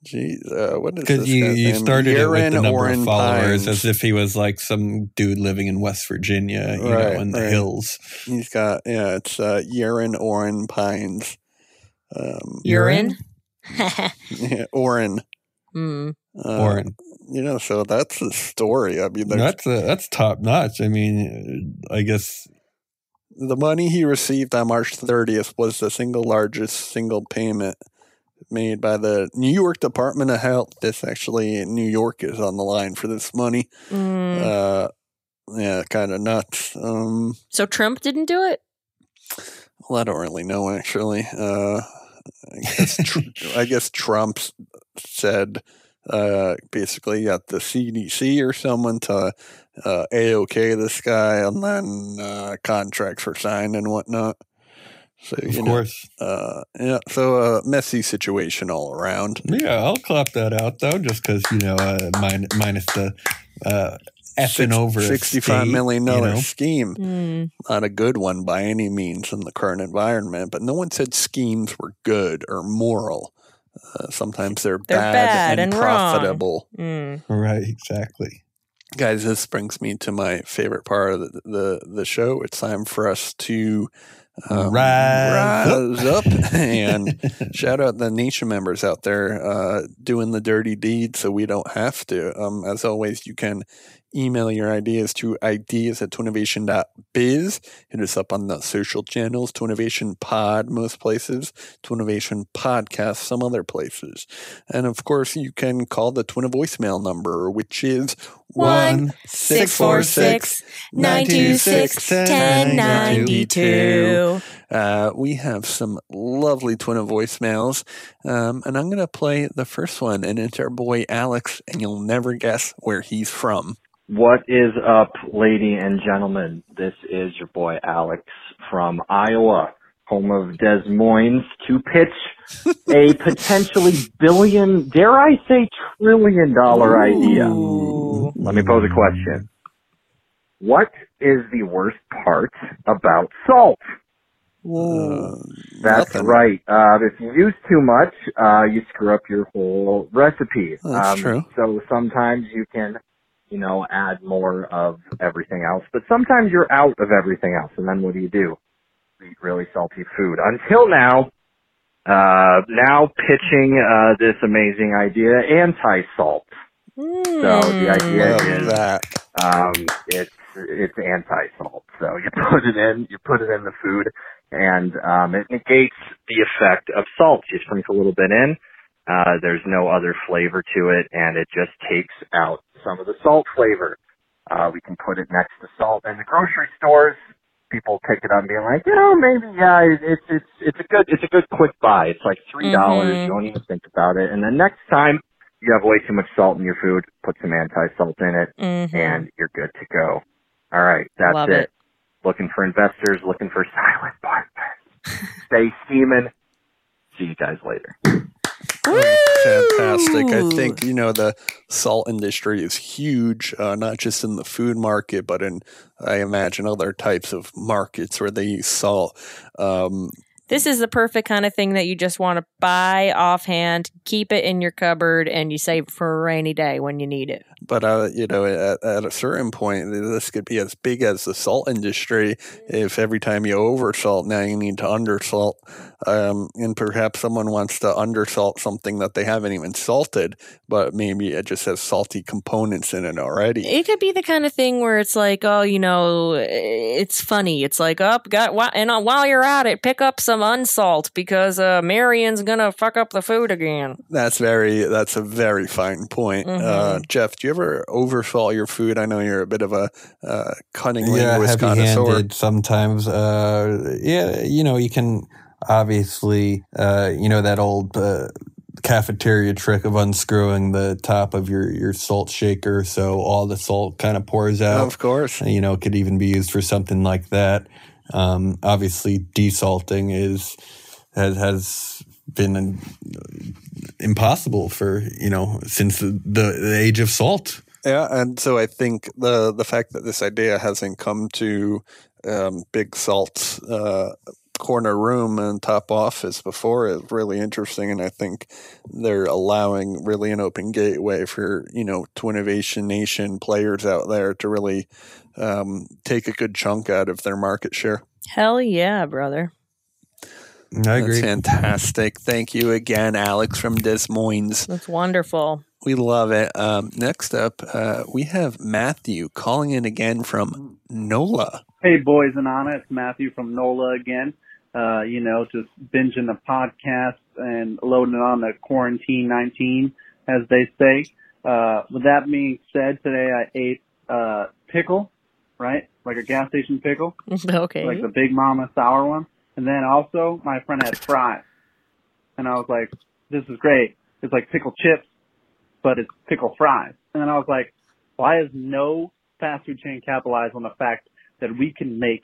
Because you started it with the number of followers as if he was like some dude living in West Virginia, the hills. He's got, it's Oren Pines. Urine? Yeah, Oren. Mm. Oren. You know, so that's the story. I mean, that's top notch. I mean, I guess... The money he received on March 30th was the largest single payment made by the New York Department of Health. This actually, New York is on the line for this money. Yeah, kind of nuts. So Trump didn't do it? Well, I don't really know, actually. I guess Trump said basically got the CDC or someone to A-OK this guy, and then contracts were signed and whatnot. So, of course. So a messy situation all around. Yeah, I'll clap that out, though, just because, you know, minus the effing over $65 million scheme. Mm. Not a good one by any means in the current environment, but no one said schemes were good or moral. Sometimes they're bad and profitable. Mm. Right, exactly. Guys, this brings me to my favorite part of the show. It's time for us to... rise up and shout out the nation members out there doing the dirty deed so we don't have to. As always, you can email your ideas to ideas@twinnovation.biz. Hit us up on the social channels, Twinnovation Pod most places, Twinnovation Podcast some other places. And of course, you can call the Twinna voicemail number, which is 1-646-926-1092. We have some lovely Twinna voicemails, and I'm going to play the first one, and it's our boy Alex, and you'll never guess where he's from. What is up, ladies and gentlemen? This is your boy Alex from Iowa, home of Des Moines, to pitch a potentially billion, dare I say trillion dollar idea. Let me pose a question. What is the worst part about salt? That's nothing. Right. If you use too much, you screw up your whole recipe. That's true. So sometimes you can, you know, add more of everything else, but sometimes you're out of everything else, and then what do? Eat really salty food. Until now, pitching this amazing idea, anti-salt. So the idea is that. It's anti-salt. So you put it in the food, and it negates the effect of salt. You sprinkle a little bit in. There's no other flavor to it, and it just takes out some of the salt flavor. We can put it next to salt in the grocery stores. People pick it up and be like, you know, maybe it's a good quick buy. It's like $3. You don't even think about it, and the next time you have way too much salt in your food, put some anti-salt in it, and you're good to go. All right, that's Love it. Looking for investors, looking for silent partners. Stay scheming. See you guys later. Fantastic. I think, you know, the salt industry is huge, not just in the food market, but in, I imagine, other types of markets where they use salt. This is the perfect kind of thing that you just want to buy offhand, keep it in your cupboard, and you save for a rainy day when you need it. But, you know, at a certain point, this could be as big as the salt industry. If every time you oversalt, now you need to undersalt. And perhaps someone wants to undersalt something that they haven't even salted, but maybe it just has salty components in it already. It could be the kind of thing where it's like, oh, you know, it's funny. It's like, and while you're at it, pick up some unsalt because Marion's gonna fuck up the food again. That's a very fine point. Jeff, do you ever oversalt your food? I know you're a bit of a cunning linguist connoisseur. Sometimes, you know, you can obviously, you know, that old cafeteria trick of unscrewing the top of your salt shaker so all the salt kind of pours out. Of course, you know, it could even be used for something like that. Obviously, desalting has been impossible for, you know, since the age of salt. Yeah, and so I think the fact that this idea hasn't come to Big Salt's corner room and top office before is really interesting, and I think they're allowing really an open gateway for, you know, Twinnovation Nation players out there to really take a good chunk out of their market share. Hell yeah, brother. I agree. That's fantastic. Thank you again, Alex from Des Moines. That's wonderful. We love it. Next up, we have Matthew calling in again from NOLA. Hey, boys and Ana, it's Matthew from NOLA again. You know, just binging the podcast and loading on the quarantine 19, as they say. With that being said, today I ate pickle, right? Like a gas station pickle. Okay. Like the Big Mama sour one. And then also my friend had fries. And I was like, this is great. It's like pickle chips, but it's pickle fries. And then I was like, why is no fast food chain capitalized on the fact that we can make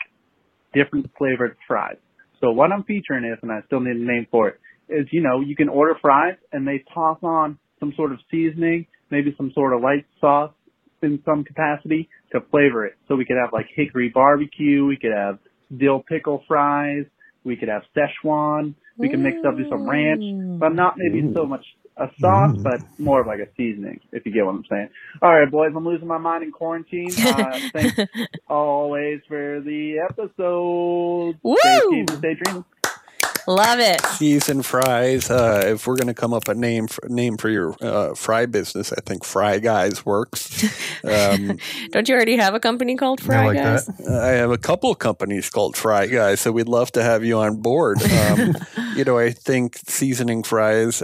different flavored fries? So what I'm featuring is, and I still need a name for it, is, you know, you can order fries and they toss on some sort of seasoning, maybe some sort of light sauce in some capacity to flavor it. So we could have like hickory barbecue, we could have dill pickle fries, we could have Szechuan, we could mix up with some ranch, but not maybe so much a sauce, but more of like a seasoning, if you get what I'm saying. All right, boys, I'm losing my mind in quarantine. Thanks always for the episode. Woo! Stay dreaming. Love it. Cheese and fries. If we're going to come up a name for your fry business, I think Fry Guys works. Don't you already have a company called Fry Guys? I have a couple companies called Fry Guys, so we'd love to have you on board. You know, I think seasoning fries,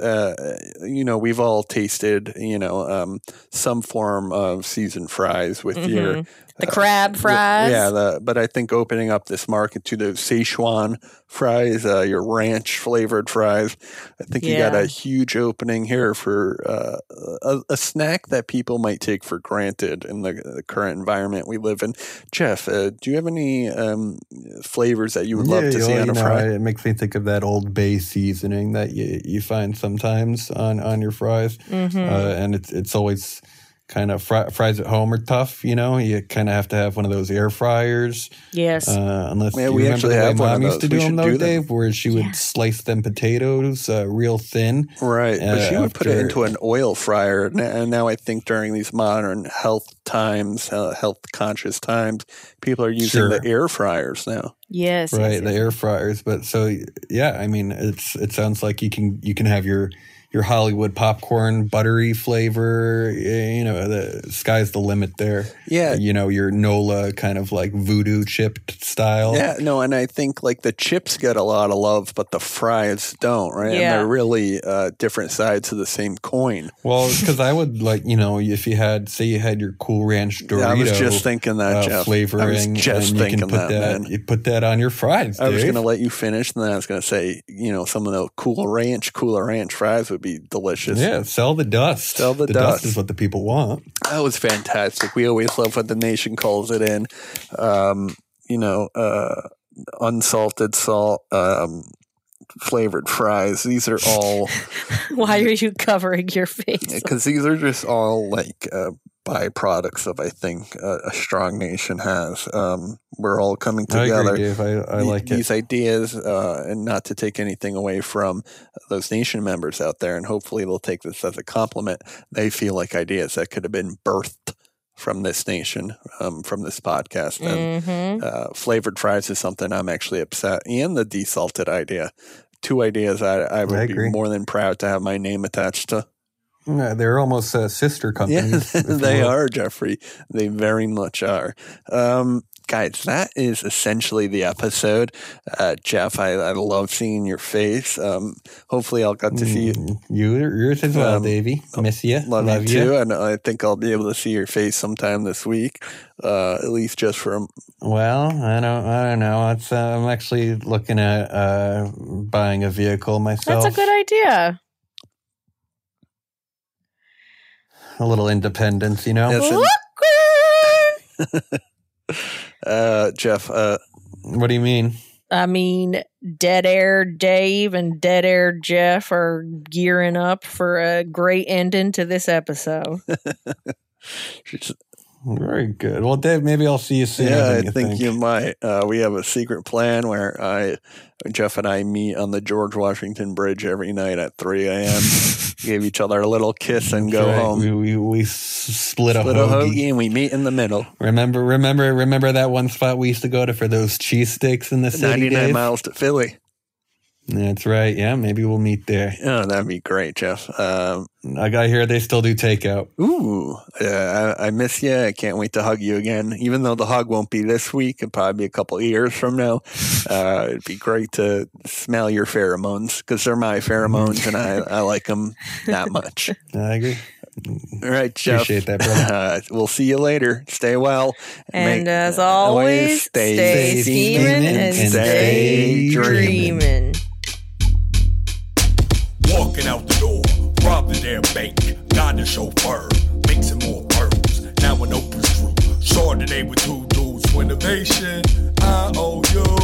you know, we've all tasted, you know, some form of seasoned fries with your... The crab fries. But I think opening up this market to those Szechuan fries, your ranch-flavored fries, I think you got a huge opening here for a snack that people might take for granted in the current environment we live in. Jeff, do you have any flavors that you would love to see on a fry? It makes me think of that Old Bay seasoning that you find sometimes on your fries, and it's always – kind of fries at home are tough, you know. You kind of have to have one of those air fryers. Yes. Unless you remember the way Mom used to do them, though, Dave, where she would slice them potatoes real thin. Right. But she would put it into an oil fryer. And now I think during these modern health times, health-conscious times, people are using the air fryers now. Yes. Right, the air fryers. But so, yeah, I mean, it sounds like you can have your Hollywood popcorn, buttery flavor, you know, the sky's the limit there. Yeah. You know, your NOLA kind of like voodoo chipped style. Yeah, no, and I think like the chips get a lot of love, but the fries don't, right? Yeah. And they're really different sides of the same coin. Well, because I would like, you know, if you had, say you had your Cool Ranch Dorito. Yeah, I was just thinking that, Jeff. Flavoring. I was just thinking that, man. You put that on your fries, Dave. I was going to let you finish, and then I was going to say, you know, some of the Cool Ranch fries would be delicious. Yeah, sell the dust. Sell the dust is what the people want. That was fantastic. We always love when the nation calls it in. Unsalted salt, flavored fries. These are all. Why are you covering your face? Because these are just all like byproducts of, I think, a strong nation has. We're all coming together. I agree, Dave. I like these ideas, and not to take anything away from those nation members out there, and hopefully they'll take this as a compliment. They feel like ideas that could have been birthed from this nation, from this podcast. And flavored fries is something I'm actually upset. And the desalted idea. Two ideas I would be more than proud to have my name attached to. Yeah, they're almost sister companies. Yeah, they are, Jeffrey. They very much are. Guys, that is essentially the episode. Jeff, I love seeing your face. Hopefully I'll get to see you. Yours as well, Davey. Miss you. Love you too. And I think I'll be able to see your face sometime this week, at least just for I don't know. I'm actually looking at buying a vehicle myself. That's a good idea. A little independence, you know? Yes, Jeff. What do you mean? I mean, Dead Air Dave and Dead Air Jeff are gearing up for a great ending to this episode. Very good. Well, Dave, maybe I'll see you soon. Yeah, I think you might. We have a secret plan where Jeff and I meet on the George Washington Bridge every night at 3 a.m., give each other a little kiss and go home. We split a hoagie and we meet in the middle. Remember that one spot we used to go to for those cheesesteaks in the city, 99 Dave? Miles to Philly. That's right. Yeah, maybe we'll meet there. Oh, that'd be great, Jeff. I got here. They still do takeout. Ooh, I miss you. I can't wait to hug you again. Even though the hug won't be this week, it'll probably be a couple of years from now. It'd be great to smell your pheromones because they're my pheromones, and I like them that much. I agree. All right, Jeff. Appreciate that, brother. We'll see you later. Stay well. And as always, stay steaming and stay dreaming. Walking out the door, robbing their bank, got the chauffeur, mixing more pearls, now an open screw, Chardonnay with two dudes, Twinnovation, I owe you.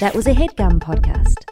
That was a HeadGum podcast.